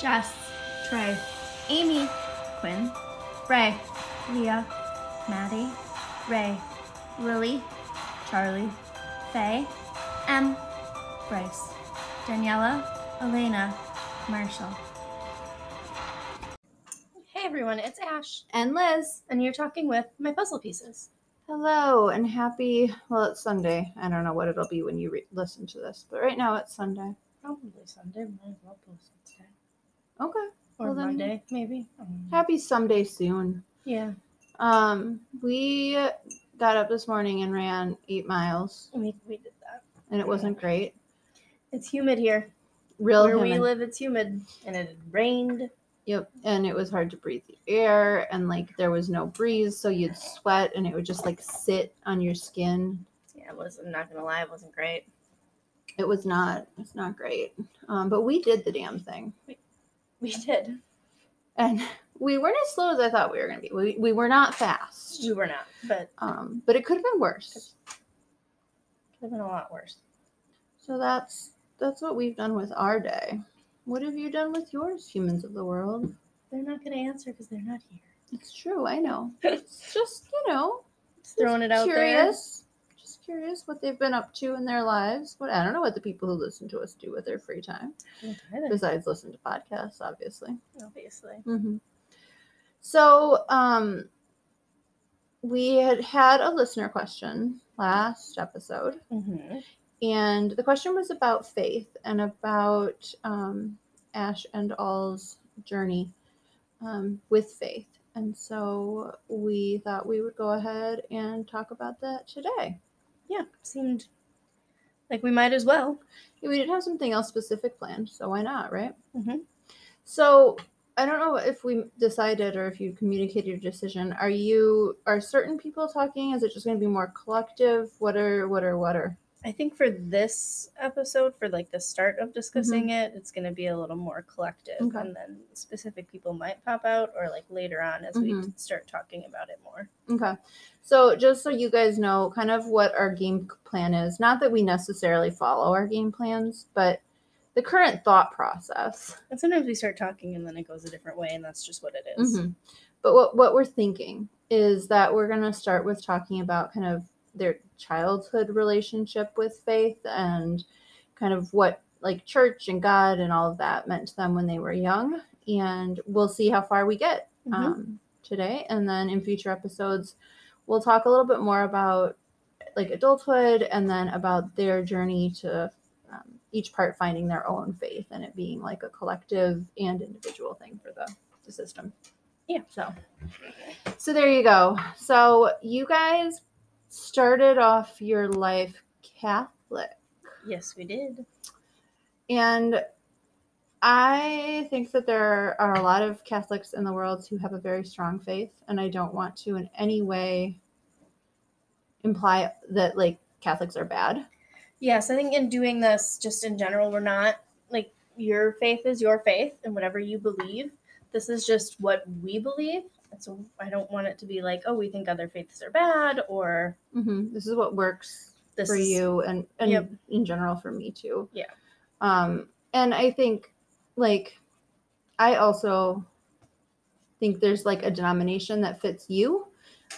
Jess, Trey, Amy, Quinn, Ray, Leah, Maddie, Ray, Lily, Charlie, Faye, M, Bryce, Daniela, Elena, Marshall. Hey everyone, it's Ash and Liz, and you're talking with My Puzzle Pieces. Hello, and happy, well, it's Sunday. I don't know what it'll be when you listen to this, but right now it's Sunday. Probably Sunday. Might as well post it today. Okay. Or well, Monday, then, maybe. Happy Sunday soon. Yeah. We got up this morning and ran 8 miles. We did that. And it wasn't great. It's humid here. Where we live, it's humid. And it rained. Yep, and it was hard to breathe the air, and, like, there was no breeze, so you'd sweat, and it would just, like, sit on your skin. Yeah, I'm not going to lie, it wasn't great. It was not. It's not great. But we did the damn thing. We did. And we weren't as slow as I thought we were going to be. We were not fast. We were not, but it could have been worse. Could have been a lot worse. So that's what we've done with our day. What have you done with yours, humans of the world? They're not going to answer because they're not here. It's true, I know. It's just, you know, just throwing it out there. Just curious what they've been up to in their lives. I don't know what the people who listen to us do with their free time. Besides listen to podcasts, obviously. Obviously. Mm-hmm. So, we had a listener question last episode. Mm-hmm. And the question was about faith and about Ash and all's journey with faith. And so we thought we would go ahead and talk about that today. Yeah, seemed like we might as well. Yeah, we did have something else specific planned, so why not, right? Mm-hmm. So I don't know if we decided or if you communicated your decision. Are certain people talking? Is it just going to be more collective? What are? I think for this episode, for like the start of discussing mm-hmm. it's going to be a little more collective, okay. And then specific people might pop out or like later on as mm-hmm. we start talking about it more. Okay. So just so you guys know kind of what our game plan is, not that we necessarily follow our game plans, but the current thought process. And sometimes we start talking and then it goes a different way, and that's just what it is. Mm-hmm. But what we're thinking is that we're going to start with talking about kind of their childhood relationship with faith and kind of what like church and God and all of that meant to them when they were young. And we'll see how far we get today. And then in future episodes, we'll talk a little bit more about like adulthood and then about their journey to each part finding their own faith and it being like a collective and individual thing for the system. Yeah. So there you go. So you guys started off your life Catholic. Yes, we did. And I think that there are a lot of Catholics in the world who have a very strong faith, and I don't want to in any way imply that, like, Catholics are bad. Yes, I think in doing this, just in general, we're not, like, your faith is your faith, and whatever you believe, this is just what we believe. So I don't want it to be like, oh, we think other faiths are bad, or mm-hmm. this is what works for you, and yep. in general for me too. Yeah. And I think, like, I also think there's like a denomination that fits you,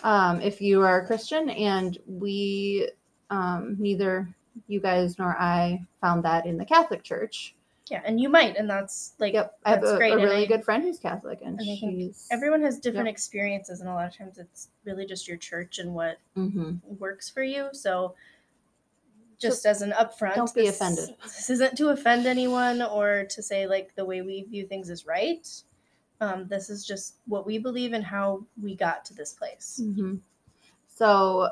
if you are a Christian, and we, neither you guys nor I found that in the Catholic Church. Yeah, and you might, and that's like yep. that's I have great. A really good friend who's Catholic, and she's everyone has different yep. experiences, and a lot of times it's really just your church and what mm-hmm. works for you. So, just as an upfront, don't be offended. This isn't to offend anyone or to say like the way we view things is right. This is just what we believe and how we got to this place. Mm-hmm. So,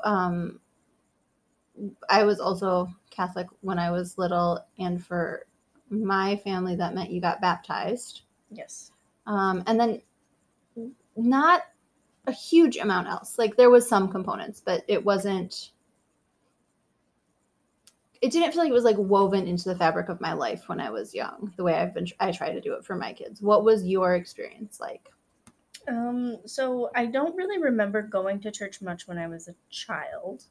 I was also Catholic when I was little, and for my family, that meant you got baptized. Yes. And then not a huge amount else. Like, there was some components, but it didn't feel like it was, like, woven into the fabric of my life when I was young, the way I try to do it for my kids. What was your experience like? So I don't really remember going to church much when I was a child.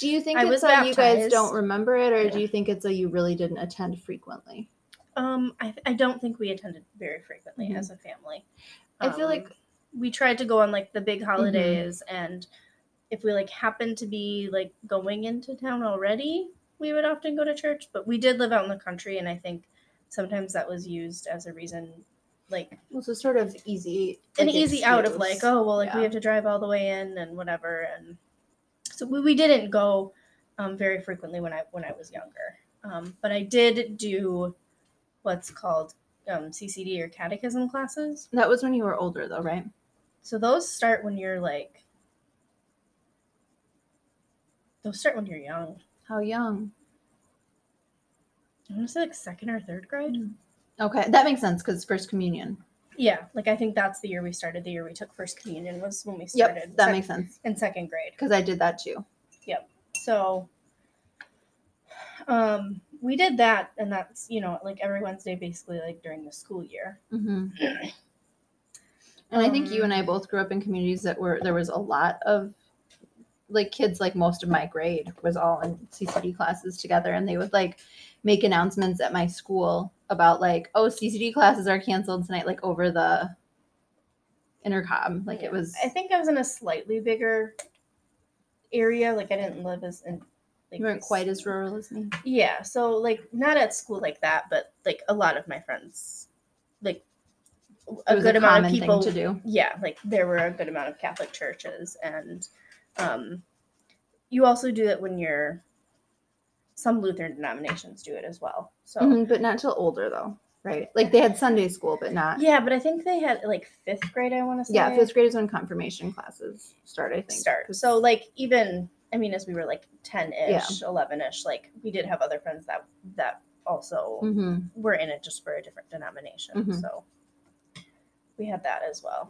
Do you think it's that you guys don't remember it, or do you think it's that you really didn't attend frequently? I don't think we attended very frequently as a family. I feel like we tried to go on like the big holidays, and if we like happened to be like going into town already, we would often go to church. But we did live out in the country, and I think sometimes that was used as a reason, like well, so sort of easy, like, an easy excuse. Out of like, oh well, like we have to drive all the way in and whatever, and so we didn't go very frequently when I was younger, but I did do what's called CCD or catechism classes. That was when you were older, though, right? So those start when you're young. How young? I want to say like second or third grade. Okay, that makes sense because first communion. Yeah, like I think that's the year we started. The year we took first communion was when we started. Yep, that makes sense. In second grade, because I did that too. Yep. So, we did that, and that's, you know, like every Wednesday, basically, like during the school year. Mm-hmm. And I think you and I both grew up in communities that were, there was a lot of like kids, like most of my grade was all in CCD classes together. And they would like make announcements at my school about like, oh, CCD classes are canceled tonight, like over the intercom. Like it was, I think I was in a slightly bigger area. Like I didn't live as in, like, you weren't quite as rural as me. Yeah. So like not at school like that, but like a lot of my friends, like a good amount of people to do. Yeah. Like there were a good amount of Catholic churches, and you also do it when you're, some Lutheran denominations do it as well. So, but not till older though, right? Like they had Sunday school, but not. Yeah, but I think they had like fifth grade, I want to say. Yeah, fifth grade is when confirmation classes start, I think. So like even, I mean, as we were like 10-ish, 11-ish, like we did have other friends that also were in it just for a different denomination. So we had that as well.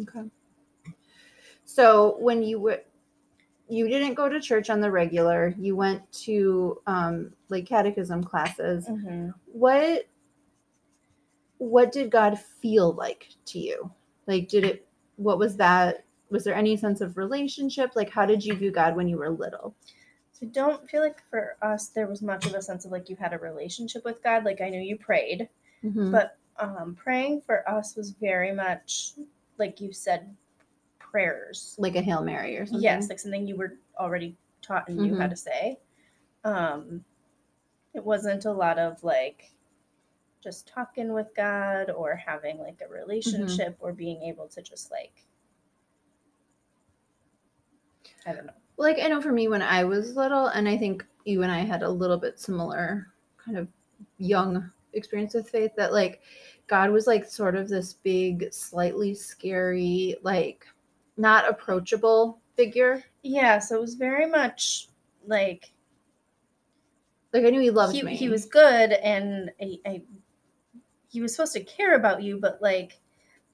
Okay. So when you didn't go to church on the regular, you went to like catechism classes. What did God feel like to you? Like, what was that? Was there any sense of relationship? Like, how did you view God when you were little? So I don't feel like for us, there was much of a sense of like you had a relationship with God. Like I knew you prayed, but praying for us was very much like you said, prayers, like a Hail Mary or something. Yes, like something you were already taught and knew how to say. It wasn't a lot of like just talking with God or having like a relationship or being able to just like, I don't know. Like I know for me when I was little, and I think you and I had a little bit similar kind of young experience with faith, that like God was like sort of this big, slightly scary, like not approachable figure. Yeah, so it was very much like I knew he loved me. He was good, and he was supposed to care about you, but like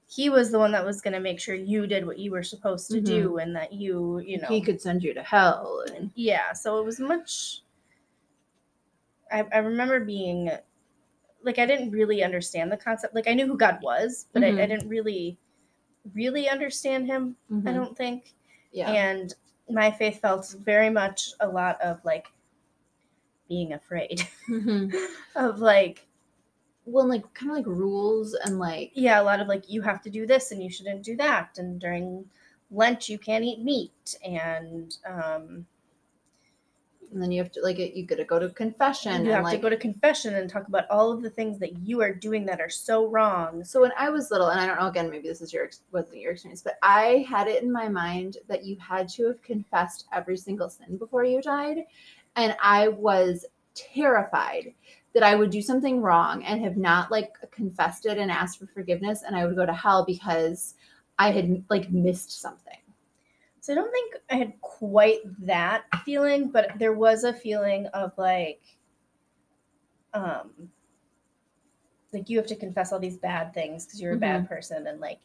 he was the one that was going to make sure you did what you were supposed to do, and that you know, he could send you to hell. And yeah, so it was much. I remember being like, I didn't really understand the concept. Like I knew who God was, but I didn't really understand him, I don't think. Yeah. And my faith felt very much a lot of like being afraid of like, well, like kind of like rules and like, yeah, a lot of like you have to do this and you shouldn't do that, and during Lent you can't eat meat, and then you have to like you got to go to confession. And you have to go to confession and talk about all of the things that you are doing that are so wrong. So when I was little, and I don't know, again, maybe this wasn't your experience, but I had it in my mind that you had to have confessed every single sin before you died, and I was terrified that I would do something wrong and have not like confessed it and asked for forgiveness, and I would go to hell because I had like missed something. So I don't think I had quite that feeling, but there was a feeling of like you have to confess all these bad things because you're a bad person, and like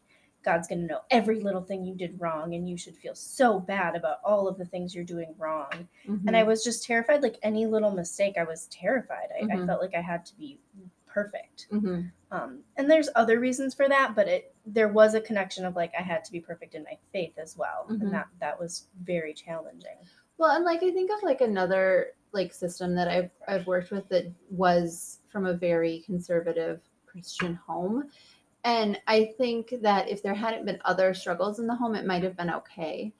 God's going to know every little thing you did wrong, and you should feel so bad about all of the things you're doing wrong. And I was just terrified. Like any little mistake, I was terrified. I felt like I had to be perfect. And there's other reasons for that, but there was a connection of like I had to be perfect in my faith as well, and that was very challenging. Well, and like I think of like another like system that I've worked with that was from a very conservative Christian home. And I think that if there hadn't been other struggles in the home, it might have been okay.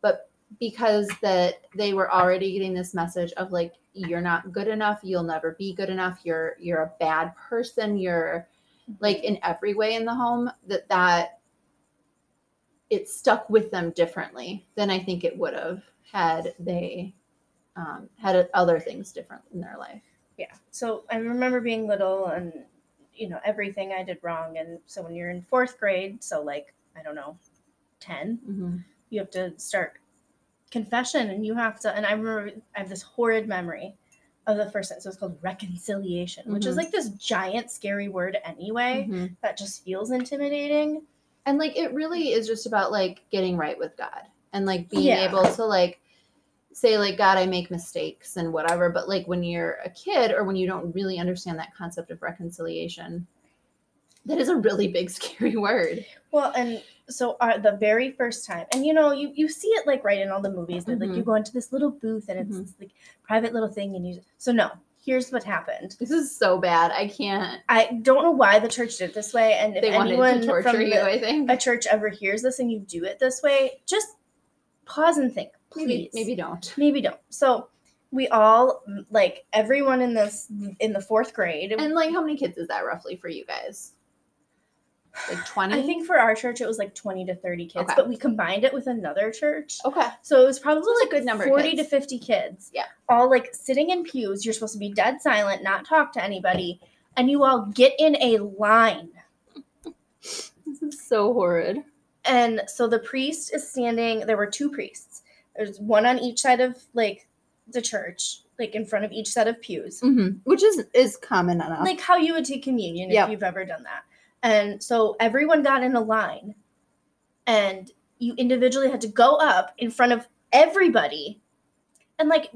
But because that they were already getting this message of like, you're not good enough, you'll never be good enough, you're a bad person, you're like in every way in the home, that it stuck with them differently than I think it would have had they had other things different in their life. Yeah. So I remember being little and, you know, everything I did wrong. And so when you're in fourth grade, so like, I don't know, 10, mm-hmm. you have to start confession and you have to, and I remember I have this horrid memory of the first sentence. It was called reconciliation, mm-hmm. which is like this giant scary word anyway, mm-hmm. that just feels intimidating. And like, it really is just about like getting right with God and like being able to like say like, God, I make mistakes and whatever. But like when you're a kid or when you don't really understand that concept of reconciliation, that is a really big, scary word. Well, and so the very first time, and you know, you see it like right in all the movies, mm-hmm. that like you go into this little booth and it's mm-hmm. this, like private little thing and you, so no, here's what happened. This is so bad. I don't know why the church did it this way. And if they anyone to torture from you, I think. A church ever hears this and you do it this way, just pause and think, please. Maybe don't. So we all, like everyone in the fourth grade. And like, how many kids is that roughly for you guys? Like 20? I think for our church, it was like 20 to 30 kids, okay. But we combined it with another church. Okay. So it was probably like a good number 40 to 50 kids. Yeah. All like sitting in pews. You're supposed to be dead silent, not talk to anybody. And you all get in a line. This is so horrid. And so the priest is standing. There were two priests. There's one on each side of like the church, like in front of each set of pews. Mm-hmm. Which is common enough. Like how you would take communion if you've ever done that. And so everyone got in a line and you individually had to go up in front of everybody and like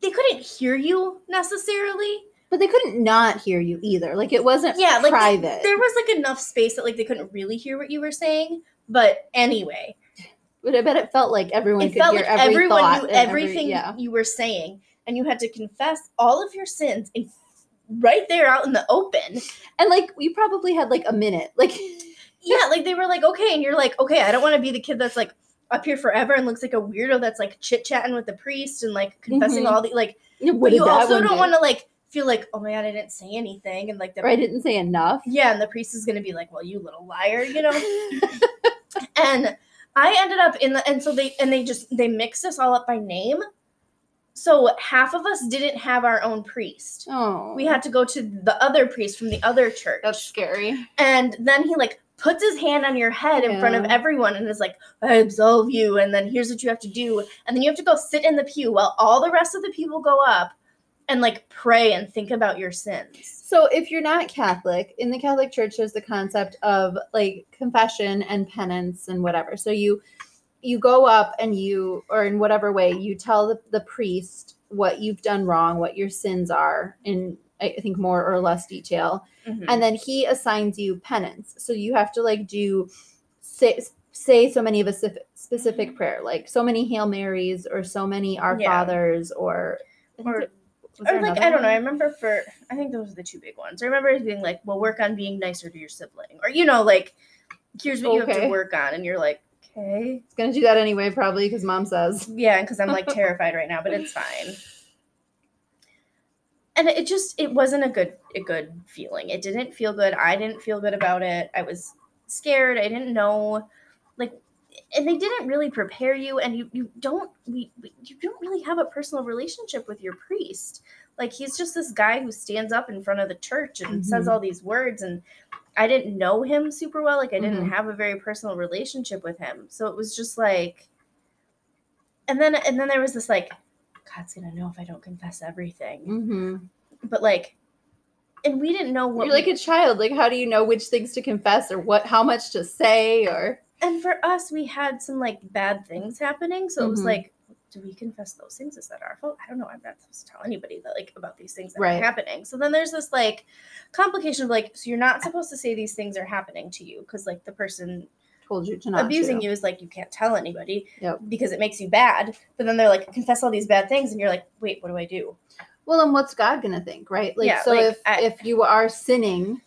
they couldn't hear you necessarily. But they couldn't not hear you either. Like it wasn't like private. There was like enough space that like they couldn't really hear what you were saying. But anyway. But I bet it felt like everyone could hear every thought. It felt like everyone knew everything you were saying. And you had to confess all of your sins in right there out in the open. And like we probably had like a minute. Like like they were like, okay, and you're like, okay, I don't want to be the kid that's like up here forever and looks like a weirdo that's like chit-chatting with the priest and like confessing mm-hmm. all the like but you also don't want to like feel like, oh my God, I didn't say anything and like I didn't say enough. Yeah, and the priest is gonna be like, well, you little liar, you know. And I ended up they mixed us all up by name. So half of us didn't have our own priest. Oh. We had to go to the other priest from the other church. That's scary. And then he like puts his hand on your head in front of everyone and is like, I absolve you. And then here's what you have to do. And then you have to go sit in the pew while all the rest of the people go up and like pray and think about your sins. So if you're not Catholic, in the Catholic Church, there's the concept of like confession and penance and whatever. So you go up and you, or in whatever way, you tell the priest what you've done wrong, what your sins are in, I think, more or less detail. Mm-hmm. And then he assigns you penance. So you have to like do, say so many of a specific prayer, like so many Hail Marys or so many Our Fathers or like, I don't know. I remember I think those are the two big ones. I remember being like, well, work on being nicer to your sibling or, you know, like, here's what you have to work on. And you're like, okay. It's going to do that anyway, probably, because Mom says. Yeah, because I'm, like, terrified right now, but it's fine. And it just, it wasn't a good feeling. It didn't feel good. I didn't feel good about it. I was scared. I didn't know, like, and they didn't really prepare you, and you don't really have a personal relationship with your priest. Like, he's just this guy who stands up in front of the church and mm-hmm. says all these words, and I didn't know him super well. Like, I didn't mm-hmm. have a very personal relationship with him. So it was just like, and then there was this like, God's going to know if I don't confess everything. Mm-hmm. But like, and we didn't know what. You're like a child. Like, how do you know which things to confess or what, how much to say or. And for us, we had some like bad things happening. So mm-hmm. it was like, do we confess those things? Is that our fault? I don't know. I'm not supposed to tell anybody that like about these things that are happening. So then there's this like complication of like, so you're not supposed to say these things are happening to you because like the person told you to not abusing to. You is like, you can't tell anybody because it makes you bad. But then they're like, confess all these bad things. And you're like, wait, what do I do? Well, and what's God going to think, right? Like, yeah, so like, if you are sinning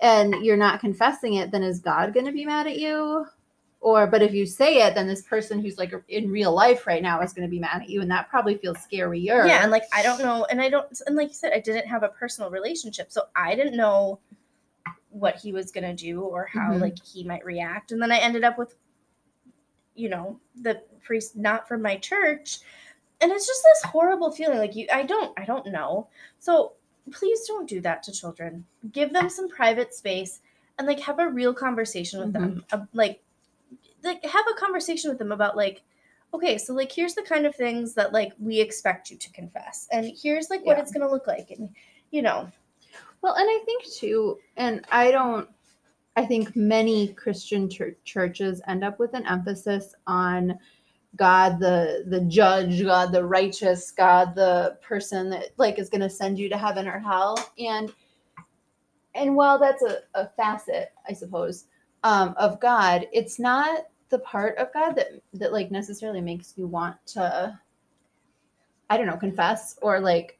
and you're not confessing it, then is God going to be mad at you? But if you say it, then this person who's like in real life right now is going to be mad at you. And that probably feels scarier. Yeah. And like, I don't know. And like you said, I didn't have a personal relationship. So I didn't know what he was going to do or how like he might react. And then I ended up with, you know, the priest, not from my church. And it's just this horrible feeling. Like I don't know. So please don't do that to children. Give them some private space and like have a real conversation with them. Like have a conversation with them about like, okay, so like, here's the kind of things that like we expect you to confess. And here's like what it's going to look like. And, you know, well, and I think too, and I think many Christian churches end up with an emphasis on God, the judge, God, the righteous, God, the person that like is going to send you to heaven or hell. And while that's a facet, I suppose, of God, it's not the part of God that like necessarily makes you want to, I don't know, confess or like,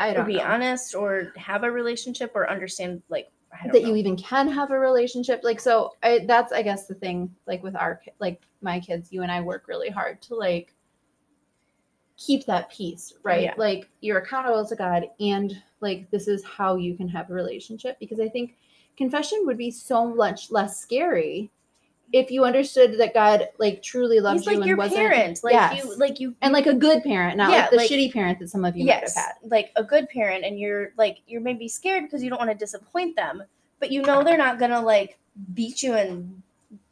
I don't know, be honest or have a relationship or understand like that you even can have a relationship. Like, so that's, I guess the thing, like with my kids, you and I work really hard to like keep that peace, right? Yeah. Like you're accountable to God and like, this is how you can have a relationship, because I think confession would be so much less scary if you understood that God like truly loves you. He's like your parent. And like a good parent, not like the shitty parent that some of you might have had. Like a good parent, and you're maybe scared because you don't want to disappoint them, but you know they're not gonna like beat you and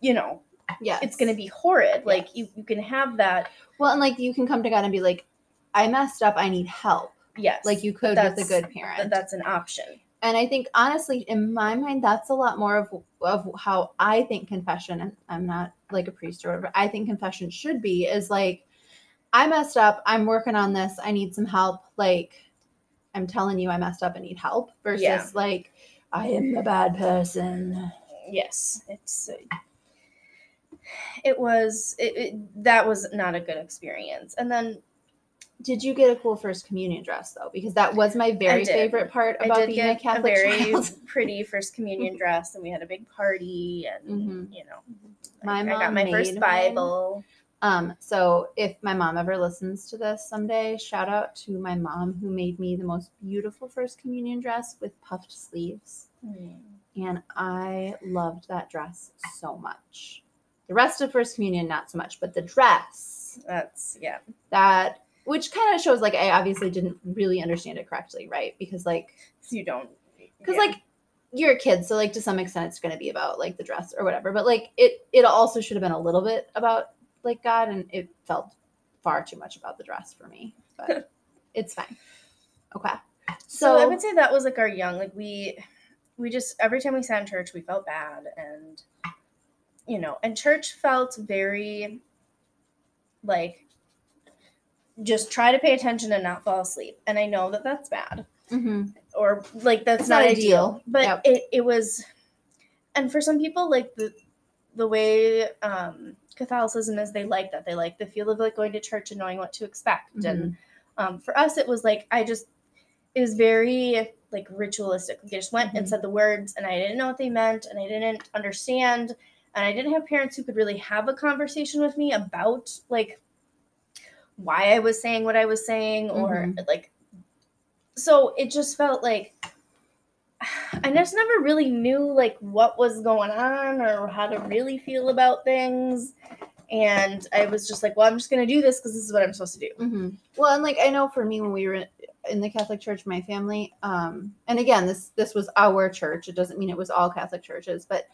you know it's gonna be horrid. Like you can have that. Well, and like you can come to God and be like, I messed up, I need help. Yes. Like you could with a good parent. That's an option. And I think, honestly, in my mind, that's a lot more of how I think confession, and I'm not like a priest or whatever, I think confession should be is like, I messed up, I'm working on this, I need some help. Like, I'm telling you I messed up, I need help versus like, I am a bad person. Yes. That was not a good experience. And then, did you get a cool first communion dress though? Because that was my very favorite part about being a Catholic child. Pretty first communion dress, and we had a big party, and you know, I got my first Bible. So if my mom ever listens to this someday, shout out to my mom who made me the most beautiful first communion dress with puffed sleeves, and I loved that dress so much. The rest of first communion, not so much, but the dress. Which kind of shows, like, I obviously didn't really understand it correctly, right? Because, like... You don't... Because, like, you're a kid, so, like, to some extent it's going to be about, like, the dress or whatever. But, like, it also should have been a little bit about, like, God, and it felt far too much about the dress for me. But it's fine. Okay. So I would say that was, like, our young... Like, we just... Every time we sat in church, we felt bad. And, you know... And church felt very, like... Just try to pay attention and not fall asleep. And I know that that's bad. Or, like, that's not ideal. But it was... And for some people, like, the way Catholicism is, they like that. They like the feel of, like, going to church and knowing what to expect. And for us, it was, like, it was very, like, ritualistic. Like, I just went and said the words, and I didn't know what they meant, and I didn't understand. And I didn't have parents who could really have a conversation with me about, like... why I was saying what I was saying, or like, so it just felt like I just never really knew like what was going on or how to really feel about things. And I was just like, well, I'm just going to do this because this is what I'm supposed to do. Well, and like, I know for me, when we were in the Catholic church, my family, and again, this was our church. It doesn't mean it was all Catholic churches, but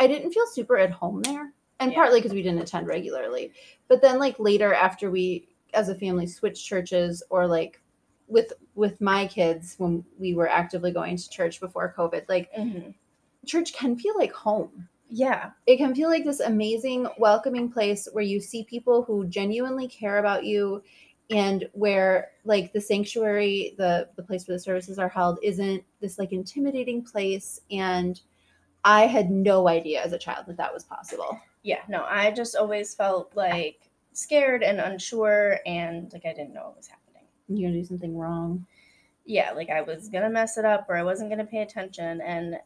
I didn't feel super at home there. And partly because we didn't attend regularly, but then like later after we, as a family, switch churches, or like with my kids when we were actively going to church before COVID, like church can feel like home. It can feel like this amazing, welcoming place where you see people who genuinely care about you, and where like the sanctuary, the place where the services are held, isn't this like intimidating place. And I had no idea as a child that was possible. yeah, no, I just always felt like scared and unsure and like I didn't know what was happening. You're gonna do something wrong. Yeah, like I was gonna mess it up or I wasn't gonna pay attention. And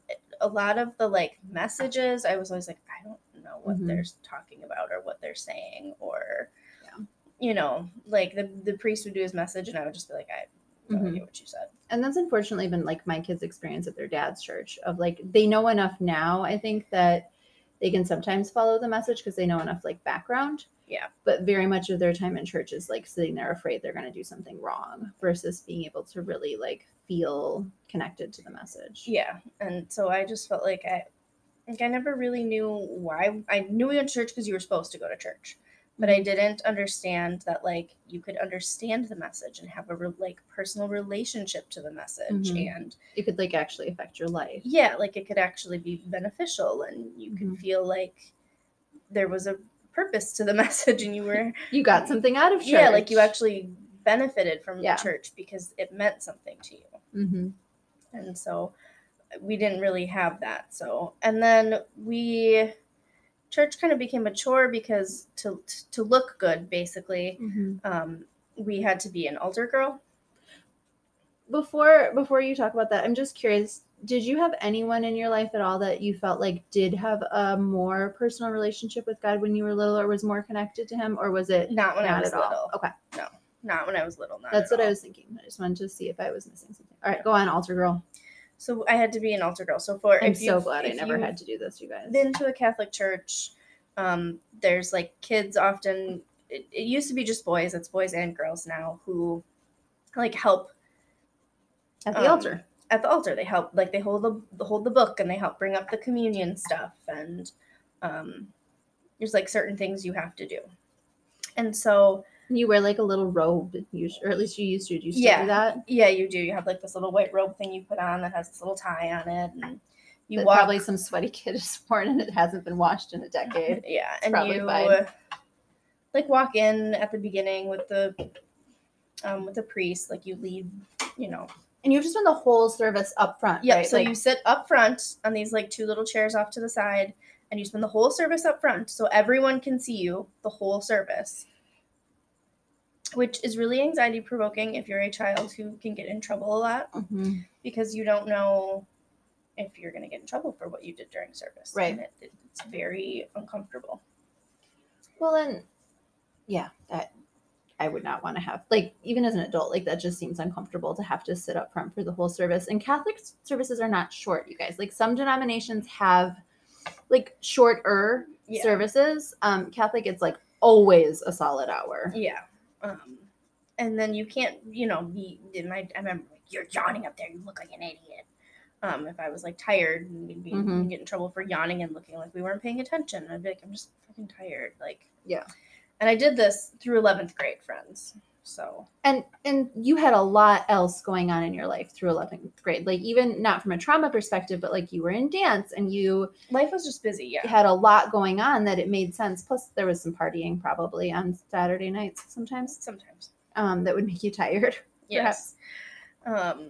a lot of the like messages, I was always like, I don't know what they're talking about or what they're saying or, you know, like the priest would do his message and I would just be like, I don't get what you said. And that's unfortunately been like my kids' experience at their dad's church of like, they know enough now, I think, that they can sometimes follow the message because they know enough like background. Yeah. But very much of their time in church is like sitting there afraid they're going to do something wrong versus being able to really like feel connected to the message. Yeah. And so I just felt like I never really knew why. I knew we went to church because you were supposed to go to church, but I didn't understand that like you could understand the message and have a like personal relationship to the message and it could like actually affect your life. Yeah, like it could actually be beneficial and you could feel like there was a purpose to the message and you were you got something out of church. Yeah, like you actually benefited from church because it meant something to you. And so we didn't really have that. So and then we church kind of became a chore because to look good, basically, we had to be an altar girl. Before you talk about that, I'm just curious, did you have anyone in your life at all that you felt like did have a more personal relationship with God when you were little or was more connected to him, or was it not when I was little? Okay. No, not when I was little. That's what I was thinking. I just wanted to see if I was missing something. All right, go on, altar girl. So I had to be an altar girl. So for I'm so glad I never had to do this, you guys. Been to a Catholic church. There's like kids often. It used to be just boys. It's boys and girls now who like help at the altar. At the altar, they help. Like they hold the book and they help bring up the communion stuff. And there's like certain things you have to do. And so. You wear like a little robe, or at least you used to. Do you still do that? Yeah, you do. You have like this little white robe thing you put on that has this little tie on it, and you walk. Probably some sweaty kid is worn, and it hasn't been washed in a decade. Yeah, it's and you fine. Like walk in at the beginning with the priest. Like you lead, you know, and you have to spend the whole service up front. Yeah, right? So like, you sit up front on these like two little chairs off to the side, and you spend the whole service up front, so everyone can see you the whole service. Which is really anxiety-provoking if you're a child who can get in trouble a lot because you don't know if you're going to get in trouble for what you did during service. Right. And it's very uncomfortable. Well, and yeah, that I would not want to have, like, even as an adult, like, that just seems uncomfortable to have to sit up front for the whole service. And Catholic services are not short, you guys. Like, some denominations have, like, shorter services. Catholic, it's, like, always a solid hour. Yeah. And then you can't, you know, I remember like, you're yawning up there. You look like an idiot. If I was like tired, we'd get in trouble for yawning and looking like we weren't paying attention. I'd be like, I'm just fucking tired. Like, yeah. And I did this through 11th grade, friends. So, and you had a lot else going on in your life through 11th grade, like even not from a trauma perspective, but like you were in dance and life was just busy. Yeah. Had a lot going on that it made sense. Plus there was some partying probably on Saturday nights sometimes, that would make you tired. Yes. Perhaps.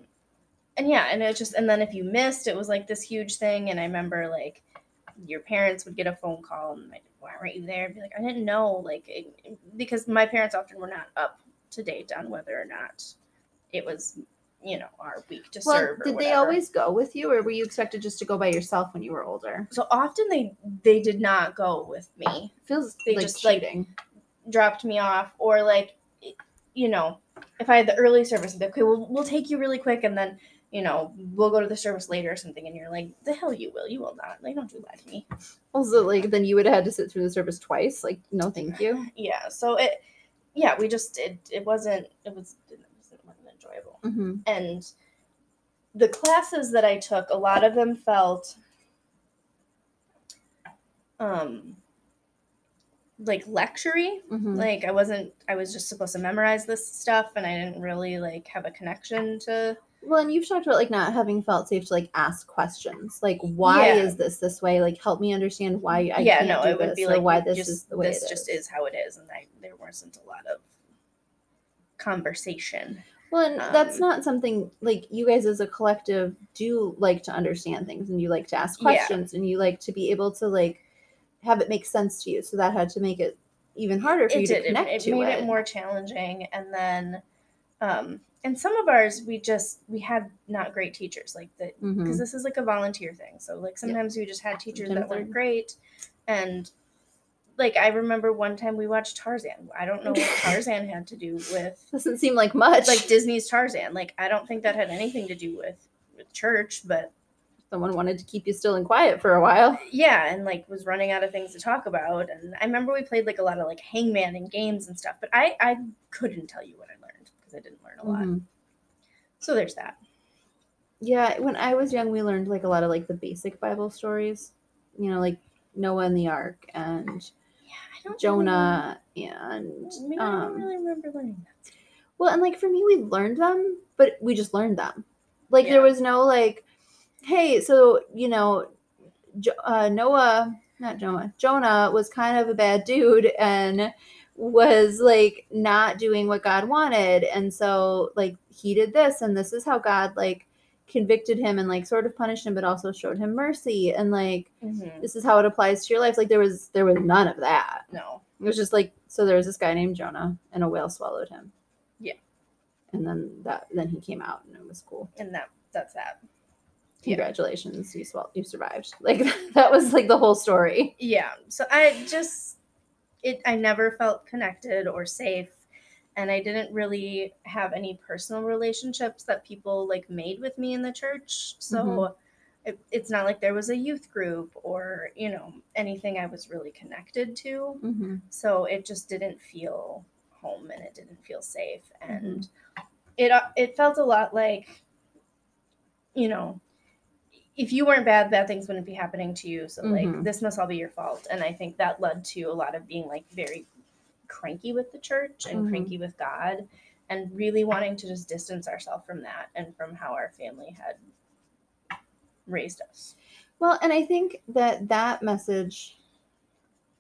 And yeah, and it just, and then if you missed, it was like this huge thing. And I remember like your parents would get a phone call and like, why weren't you there? I'd be like, I didn't know. Like, because my parents often were not up to date on whether or not it was, you know, our week to serve. Well, did they always go with you, or were you expected just to go by yourself when you were older? So often they did not go with me. Feels they like just cheating. Like dropped me off, or like, you know, if I had the early service, they'd be, okay, we'll take you really quick, and then you know we'll go to the service later or something. And you're like, the hell you will not. Like, don't do that to me. Also, like then you would have had to sit through the service twice. Like, no, thank you. Yeah. So it. Yeah, we just, it wasn't enjoyable. And the classes that I took, a lot of them felt like lecture-y. Like I was just supposed to memorize this stuff and I didn't really like have a connection to. Well, and you've talked about like not having felt safe to like ask questions. Like, why is this way? Like, help me understand why I can't do it would this, be like, or why this just, is the way this it is. This just is how it is, and there wasn't a lot of conversation. Well, and that's not something like you guys as a collective do like to understand things, and you like to ask questions, and you like to be able to like have it make sense to you. So that had to make it even harder for you to connect to it. It made it more challenging. And then, and some of ours, we had not great teachers, like that, because this is like a volunteer thing. So like sometimes we just had teachers that weren't great. And like, I remember one time we watched Tarzan. I don't know what Tarzan had to do with. Doesn't seem like much. Like Disney's Tarzan. Like, I don't think that had anything to do with church, but. Someone wanted to keep you still and quiet for a while. Yeah, and like was running out of things to talk about. And I remember we played like a lot of like hangman and games and stuff. But I couldn't tell you what I learned because I didn't learn a lot. So there's that. Yeah, when I was young, we learned like a lot of like the basic Bible stories. You know, like Noah and the Ark and Jonah and I don't really remember learning that. Well, and like for me, we learned them, but we just learned them. Like there was no like. Hey, so, you know, Jonah was kind of a bad dude and was, like, not doing what God wanted. And so, like, he did this, and this is how God, like, convicted him and, like, sort of punished him, but also showed him mercy. And, like, this is how it applies to your life. Like, there was none of that. No. It was just, like, so there was this guy named Jonah, and a whale swallowed him. Yeah. And then he came out, and it was cool. And that's that. Congratulations, you survived. Like, that was, like, the whole story. Yeah. So I never felt connected or safe, and I didn't really have any personal relationships that people, like, made with me in the church. So it's not like there was a youth group or, you know, anything I was really connected to. So it just didn't feel home, and it didn't feel safe. And it felt a lot like, you know, if you weren't bad things wouldn't be happening to you. So, like, this must all be your fault. And I think that led to a lot of being, like, very cranky with the church and cranky with God, and really wanting to just distance ourselves from that and from how our family had raised us. Well, and I think that message,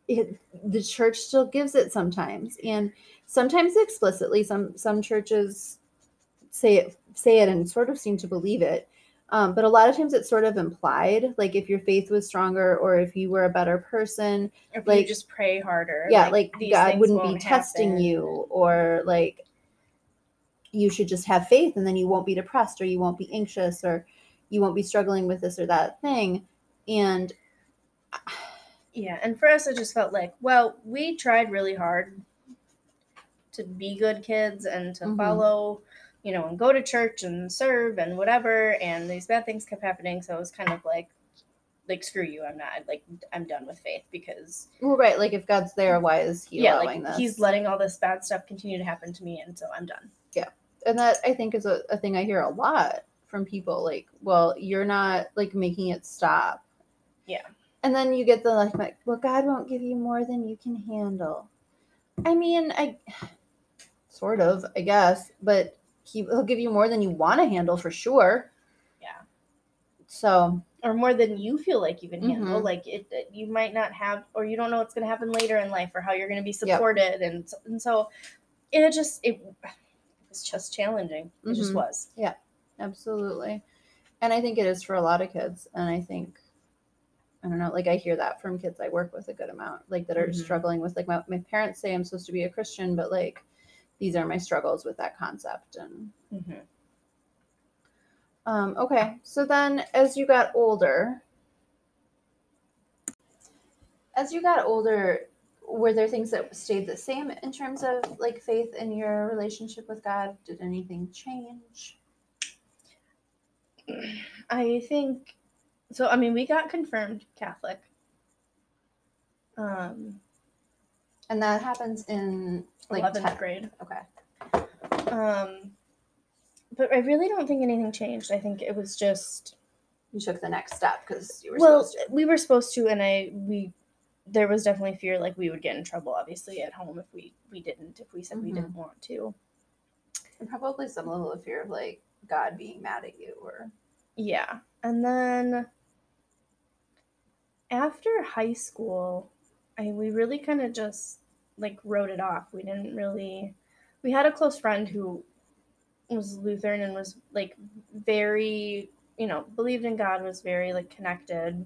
the church still gives it sometimes. And sometimes explicitly, some churches say it and sort of seem to believe it. But a lot of times it's sort of implied, like if your faith was stronger or if you were a better person, if like you just pray harder, yeah, like God wouldn't be testing you, or like you should just have faith and then you won't be depressed or you won't be anxious or you won't be struggling with this or that thing. And yeah, and for us, it just felt like, well, we tried really hard to be good kids and to follow, you know, and go to church and serve and whatever, and these bad things kept happening. So it was kind of like, screw you, I'm done with faith because. Well, right, like if God's there, why is he allowing this? He's letting all this bad stuff continue to happen to me, and so I'm done. Yeah, and that I think is a thing I hear a lot from people, like, well, you're not like making it stop. Yeah. And then you get the like, well, God won't give you more than you can handle. I mean, I sort of, I guess, but. He'll give you more than you want to handle for sure. Yeah. So. Or more than you feel like you can handle. Like it you might not have, or you don't know what's going to happen later in life or how you're going to be supported. Yep. And so it was just challenging. It just was. Yeah, absolutely. And I think it is for a lot of kids. And I think, I don't know, like I hear that from kids I work with a good amount, like that are struggling with, like my parents say I'm supposed to be a Christian, but like, these are my struggles with that concept. And okay, so then as you got older, were there things that stayed the same in terms of like faith in your relationship with God? Did anything change? I think so. I mean, we got confirmed Catholic. And that happens in like 11th grade. Okay. But I really don't think anything changed. I think it was just you took the next step because you were supposed to. Well, we were supposed to, and there was definitely fear like we would get in trouble obviously at home if we didn't, if we said we didn't want to. And probably some level of fear of like God being mad at you or yeah. And then after high school, we really kind of just like wrote it off. We didn't really, we had a close friend who was Lutheran and was like very, you know, believed in God, was very like connected.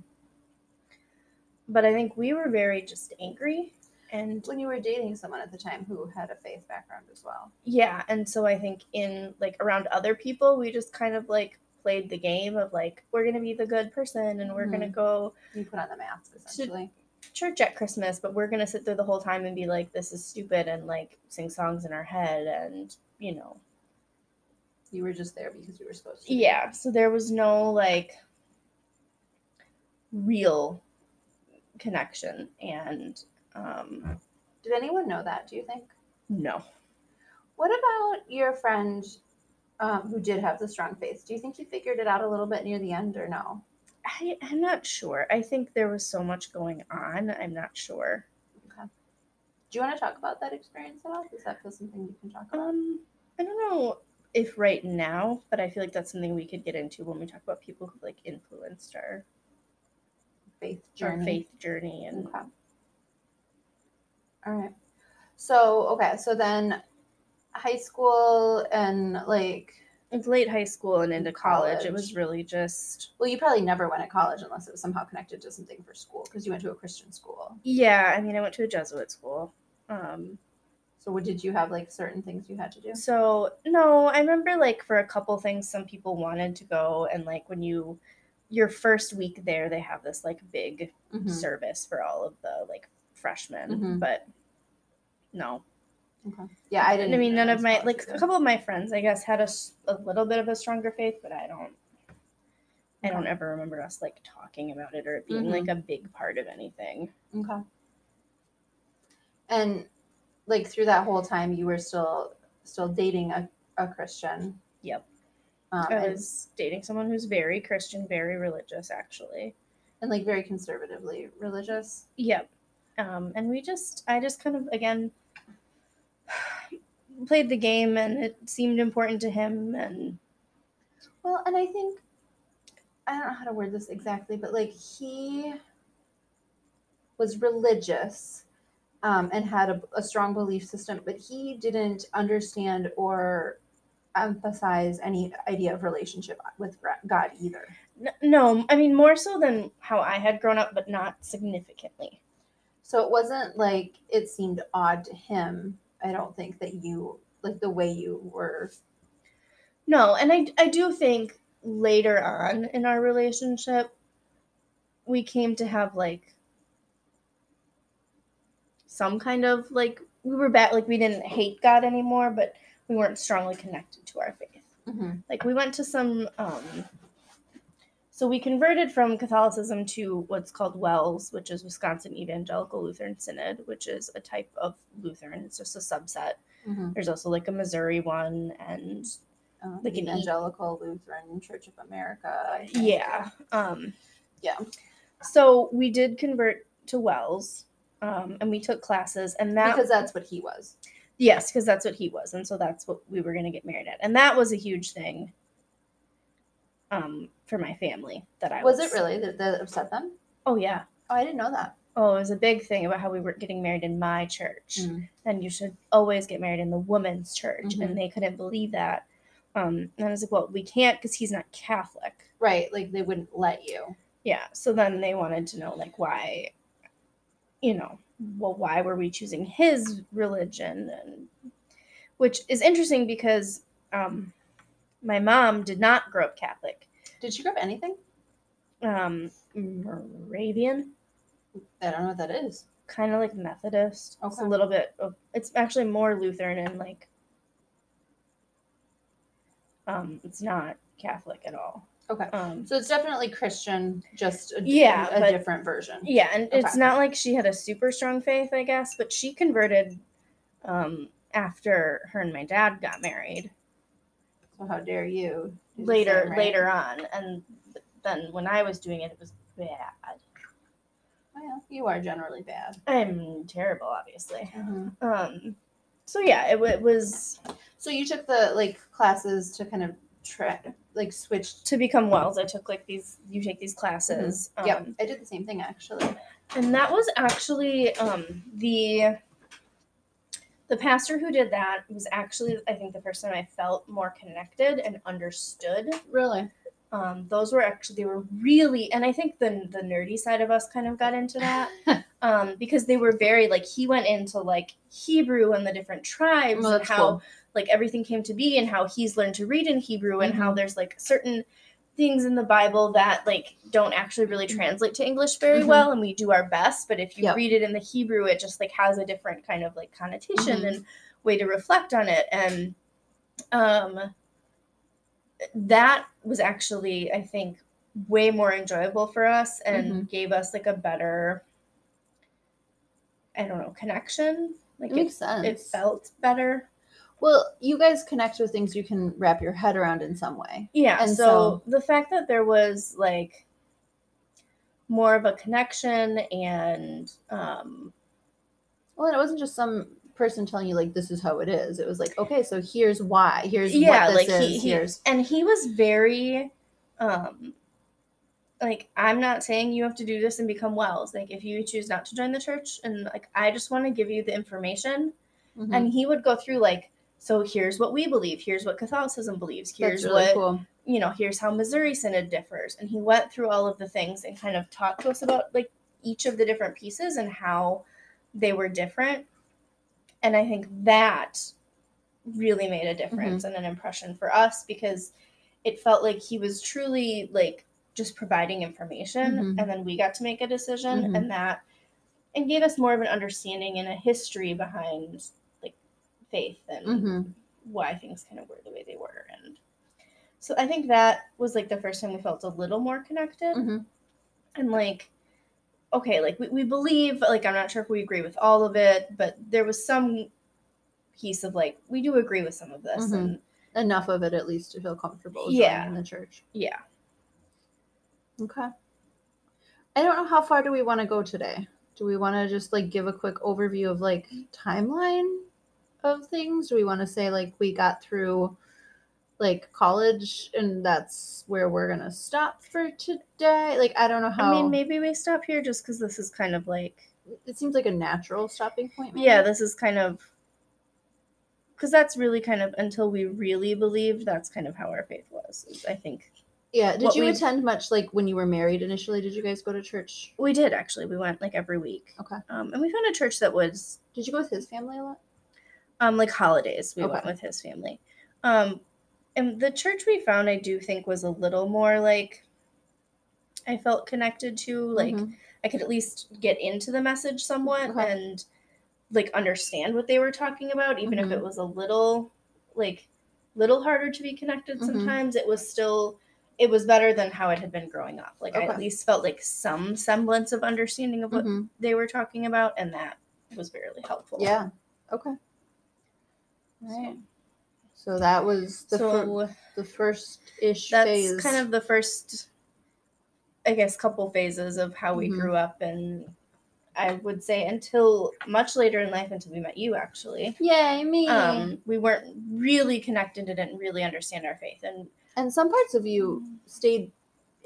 But I think we were very just angry. And when you were dating someone at the time who had a faith background as well. Yeah. And so I think in like around other people, we just kind of like played the game of like, we're going to be the good person and we're going to go. You put on the mask essentially. Church at Christmas, but we're going to sit there the whole time and be like, this is stupid, and like sing songs in our head. And, you know. You were just there because you were supposed to. Yeah. So there was no like real connection. And did anyone know that, do you think? No. What about your friend who did have the strong faith? Do you think he figured it out a little bit near the end or no? I'm not sure. I think there was so much going on. I'm not sure. Okay. Do you want to talk about that experience at all? Is that something you can talk about? I don't know if right now, but I feel like that's something we could get into when we talk about people who like influenced our faith journey and. Okay. All right. So, okay. So then high school and like. It's late high school and into college. It was really just. Well, you probably never went to college unless it was somehow connected to something for school because you went to a Christian school. Yeah. I mean, I went to a Jesuit school. So what did you have like certain things you had to do? So, no, I remember like for a couple things, some people wanted to go. And like when your first week there, they have this like big service for all of the like freshmen, but no. Okay. Yeah, I didn't. I mean, none of my like a couple of my friends, I guess, had a little bit of a stronger faith, but I don't ever remember us like talking about it or it being like a big part of anything. Okay. And like through that whole time, you were still dating a Christian. Yep. I was dating someone who's very Christian, very religious, actually, and like very conservatively religious. Yep. And I just kind of again. Played the game and it seemed important to him and well, and I think I don't know how to word this exactly, but like he was religious and had a strong belief system, but he didn't understand or emphasize any idea of relationship with God either. No, I mean more so than how I had grown up, but not significantly. So it wasn't like it seemed odd to him. I don't think that you, like, the way you were. No, and I do think later on in our relationship, we came to have, like, some kind of, like, we were back, like, we didn't hate God anymore, but we weren't strongly connected to our faith. Mm-hmm. Like, we went to some, so we converted from Catholicism to what's called Wells, which is Wisconsin Evangelical Lutheran Synod, which is a type of Lutheran. It's just a subset. Mm-hmm. There's also like a Missouri one and like Evangelical Lutheran Church of America. Yeah. Yeah. So we did convert to Wells and we took classes and that. Because that's what he was. Yes, because that's what he was. And so that's what we were going to get married at. And that was a huge thing. For my family that I was. Was it really that upset them? Oh, yeah. Oh, I didn't know that. Oh, it was a big thing about how we were getting married in my church. Mm. And you should always get married in the woman's church. Mm-hmm. And they couldn't believe that. And I was like, well, we can't because he's not Catholic. Right. Like, they wouldn't let you. Yeah. So then they wanted to know, like, why, you know, well, why were we choosing his religion? And which is interesting because my mom did not grow up Catholic. Did she grow up anything? Moravian. I don't know what that is. Kind of like Methodist. Okay. It's a little bit of, it's actually more Lutheran and like, it's not Catholic at all. Okay. So it's definitely Christian, just a different version. Yeah. And it's not like she had a super strong faith, I guess, but she converted after her and my dad got married. So how dare you? Later on. And then when I was doing it, it was bad. Well, you are generally bad. I'm terrible, obviously. Mm-hmm. So yeah, it was. So you took the like classes to kind of switch to become Wells. I took like these. You take these classes. Mm-hmm. Yeah, I did the same thing actually. And that was actually the pastor who did that was actually, I think, the person I felt more connected and understood. Really? Those were actually, they were really, and I think the nerdy side of us kind of got into that because they were very, like, he went into, like, Hebrew and the different tribes and how, cool. like, everything came to be and how he's learned to read in Hebrew and how there's, like, certain things in the Bible that, like, don't actually really translate to English very well, and we do our best, but if you read it in the Hebrew, it just, like, has a different kind of, like, connotation and way to reflect on it, and that was actually, I think, way more enjoyable for us and gave us, like, a better, I don't know, connection. Like, it makes sense. It felt better. Well, you guys connect with things you can wrap your head around in some way. Yeah, and so the fact that there was, like, more of a connection and... well, it wasn't just some person telling you, like, this is how it is. It was like, okay, so here's why. Here's what this like is. And he was very, like, I'm not saying you have to do this and become Wells. Like, if you choose not to join the church, and, like, I just want to give you the information. And he would go through, like, so here's what we believe. Here's what Catholicism believes. Here's really what, you know, here's how Missouri Synod differs. And he went through all of the things and kind of talked to us about, like, each of the different pieces and how they were different. And I think that really made a difference and an impression for us because it felt like he was truly, like, just providing information. And then we got to make a decision. And that and gave us more of an understanding and a history behind, like, faith and why things kind of were the way they were. And so I think that was, like, the first time we felt a little more connected and, like, okay, like, we believe, like, I'm not sure if we agree with all of it, but there was some piece of, like, we do agree with some of this. And enough of it, at least, to feel comfortable in the church. Yeah. Okay. I don't know how far do we want to go today. Do we want to just, like, give a quick overview of, like, timeline of things? Do we want to say, like, we got through, like, college and that's where we're going to stop for today? Like, I don't know how. I mean, maybe we stop here just because this is kind of, like. It seems like a natural stopping point. Maybe. Yeah, this is kind of. Because that's really kind of, until we really believed, that's kind of how our faith was, is, I think. Yeah. Did you attend much, like, when you were married initially? Did you guys go to church? We did, actually. We went, like, every week. Okay. And we found a church that was... Did you go with his family a lot? Like, holidays. We went with his family. And the church we found, I do think, was a little more, like, I felt connected to. Like, I could at least get into the message somewhat and, like, understand what they were talking about, even if it was a little, like, little harder to be connected sometimes. It was still... It was better than how it had been growing up. Like, I at least felt, like, some semblance of understanding of what they were talking about, and that was really helpful. Yeah. Okay. All right. So that was the first-ish phase. That's kind of the first, I guess, couple phases of how we grew up, and I would say until much later in life, until we met you, actually. Yay, me. We weren't really connected and didn't really understand our faith, and some parts of you stayed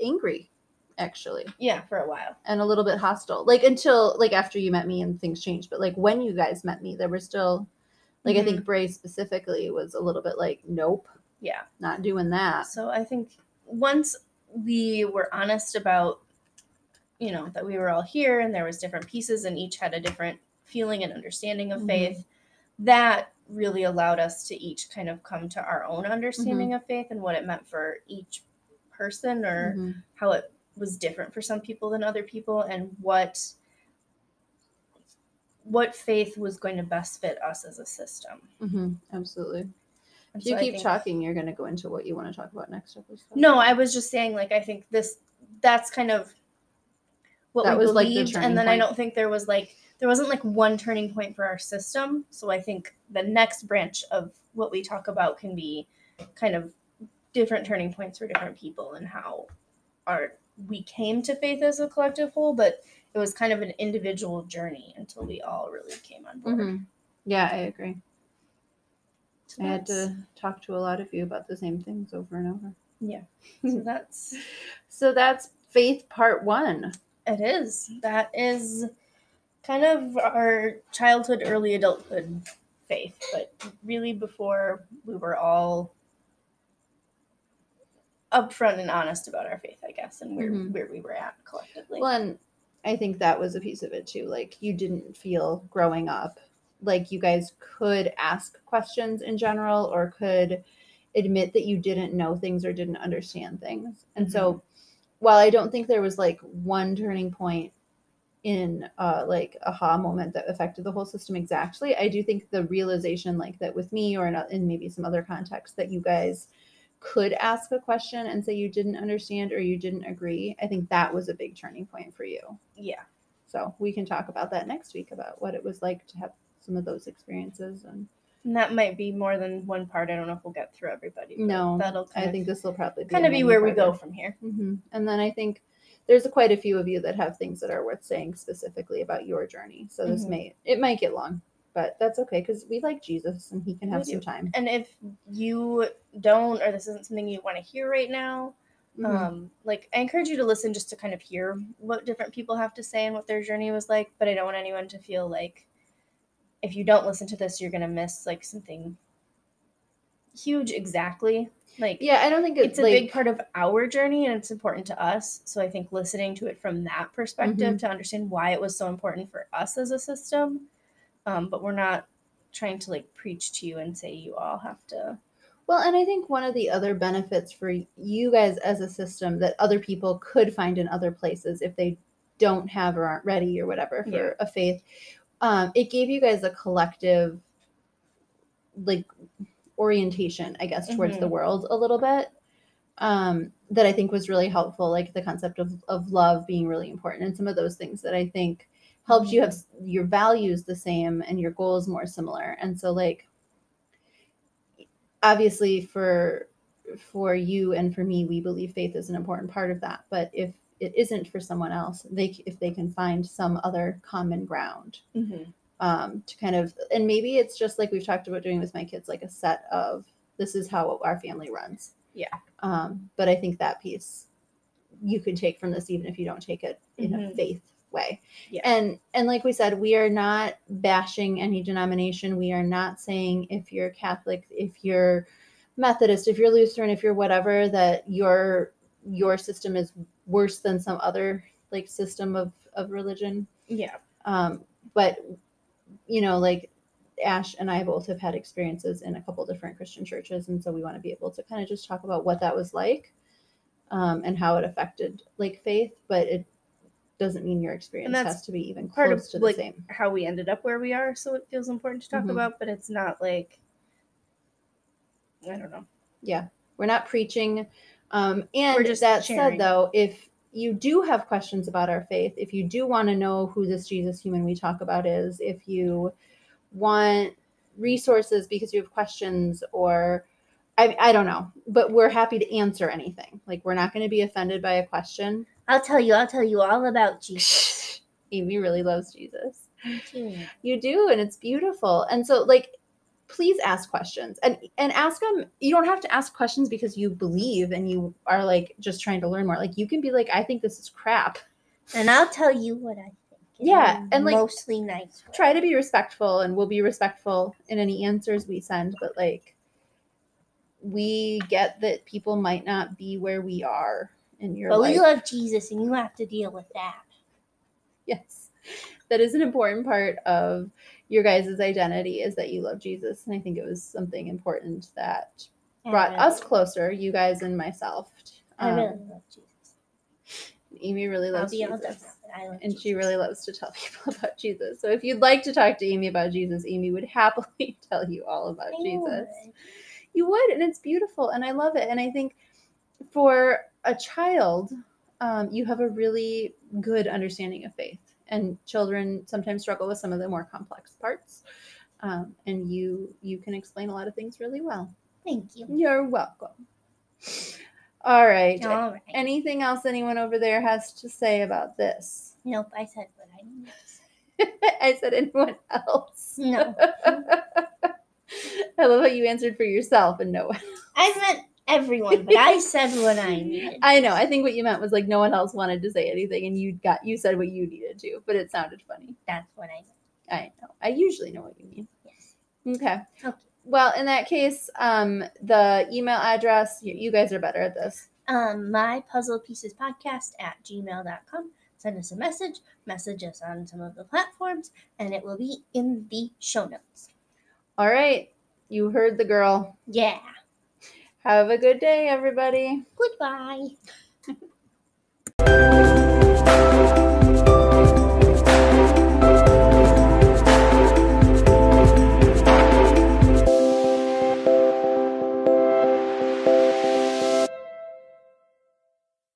angry, actually. Yeah, for a while. And a little bit hostile. Like, until, like, after you met me and things changed. But, like, when you guys met me, there were still, like, I think Bray specifically was a little bit like, nope. Yeah. Not doing that. So I think once we were honest about, you know, that we were all here and there was different pieces and each had a different feeling and understanding of faith, that really allowed us to each kind of come to our own understanding of faith and what it meant for each person or how it was different for some people than other people and what faith was going to best fit us as a system. Absolutely. If you keep talking, you're going to go into what you want to talk about next episode. No, I was just saying, like, I think that's kind of what we believed. And then I don't think there wasn't, like, one turning point for our system. So I think the next branch of what we talk about can be kind of different turning points for different people and how we came to faith as a collective whole, but it was kind of an individual journey until we all really came on board. Yeah, I agree. So I had to talk to a lot of you about the same things over and over. Yeah. So that's faith part one. It is. That is... kind of our childhood, early adulthood faith, but really before we were all upfront and honest about our faith, I guess, and where we were at collectively. Well, and I think that was a piece of it too. Like, you didn't feel growing up like you guys could ask questions in general or could admit that you didn't know things or didn't understand things. And so while I don't think there was like one turning point in like aha moment that affected the whole system exactly, I do think the realization, like that with me or in maybe some other context, that you guys could ask a question and say you didn't understand or you didn't agree, I think that was a big turning point for you. Yeah. So we can talk about that next week, about what it was like to have some of those experiences. And that might be more than one part. I don't know if we'll get through everybody. No, I think this will probably be kind of be where we go from here. Mm-hmm. And then I think there's quite a few of you that have things that are worth saying specifically about your journey. So this might get long, but that's okay, because we like Jesus and he can have some time. And if you don't, or this isn't something you want to hear right now, like, I encourage you to listen just to kind of hear what different people have to say and what their journey was like. But I don't want anyone to feel like, if you don't listen to this, you're going to miss like something huge. Exactly. Like, yeah, I don't think it's like, a big part of our journey and it's important to us. So I think listening to it from that perspective to understand why it was so important for us as a system. But we're not trying to like preach to you and say you all have to. Well, and I think one of the other benefits for you guys as a system that other people could find in other places if they don't have or aren't ready or whatever for a faith, it gave you guys a collective like orientation, I guess, towards the world a little bit, that I think was really helpful, like the concept of love being really important and some of those things that I think helped you have your values the same and your goals more similar. And so like, obviously for you and for me, we believe faith is an important part of that. But if it isn't for someone else, if they can find some other common ground to kind of, and maybe it's just like we've talked about doing with my kids, like a set of, this is how our family runs. Yeah. But I think that piece you can take from this, even if you don't take it in a faith way. Yeah. And like we said, we are not bashing any denomination. We are not saying if you're Catholic, if you're Methodist, if you're Lutheran, if you're whatever, that your system is worse than some other like system of religion. Yeah. But you know, like Ash and I both have had experiences in a couple different Christian churches. And so we want to be able to kind of just talk about what that was like, and how it affected like faith, but it doesn't mean your experience has to be even close to the like, same. How we ended up where we are. So it feels important to talk about, but it's not like, I don't know. Yeah. We're not preaching. And that said, though, if you do have questions about our faith, if you do want to know who this Jesus human we talk about is, if you want resources because you have questions, or I don't know, but we're happy to answer anything. Like, we're not going to be offended by a question. I'll tell you all about Jesus. Amy really loves Jesus. Thank you. You do, and it's beautiful. And so, like, please ask questions and ask them. You don't have to ask questions because you believe and you are like just trying to learn more. Like, you can be like, I think this is crap. And I'll tell you what I think. Yeah. And like, mostly nice. Try to be respectful, and we'll be respectful in any answers we send. But like, we get that people might not be where we are in your life. But we love Jesus and you have to deal with that. Yes. That is an important part of your guys' identity, is that you love Jesus. And I think it was something important that brought us closer, you guys and myself. I really love Jesus. Amy really loves Jesus. And she really loves to tell people about Jesus. So if you'd like to talk to Amy about Jesus, Amy would happily tell you all about Jesus. You would, and it's beautiful, and I love it. And I think for a child, you have a really good understanding of faith. And children sometimes struggle with some of the more complex parts. And you can explain a lot of things really well. Thank you. You're welcome. All right. Anything else anyone over there has to say about this? Nope, I said what I needed to say. I said anyone else? No. I love how you answered for yourself and no one else. I meant everyone, but I said what I needed. I know. I think what you meant was like no one else wanted to say anything, and you said what you needed to, but it sounded funny. That's what I did. I know. I usually know what you mean. Yes. Okay. Well, in that case, the email address. You guys are better at this. MyPuzzlePiecesPodcast at gmail.com. Send us a message, message us on some of the platforms, and it will be in the show notes. All right. You heard the girl. Yeah. Have a good day, everybody. Goodbye.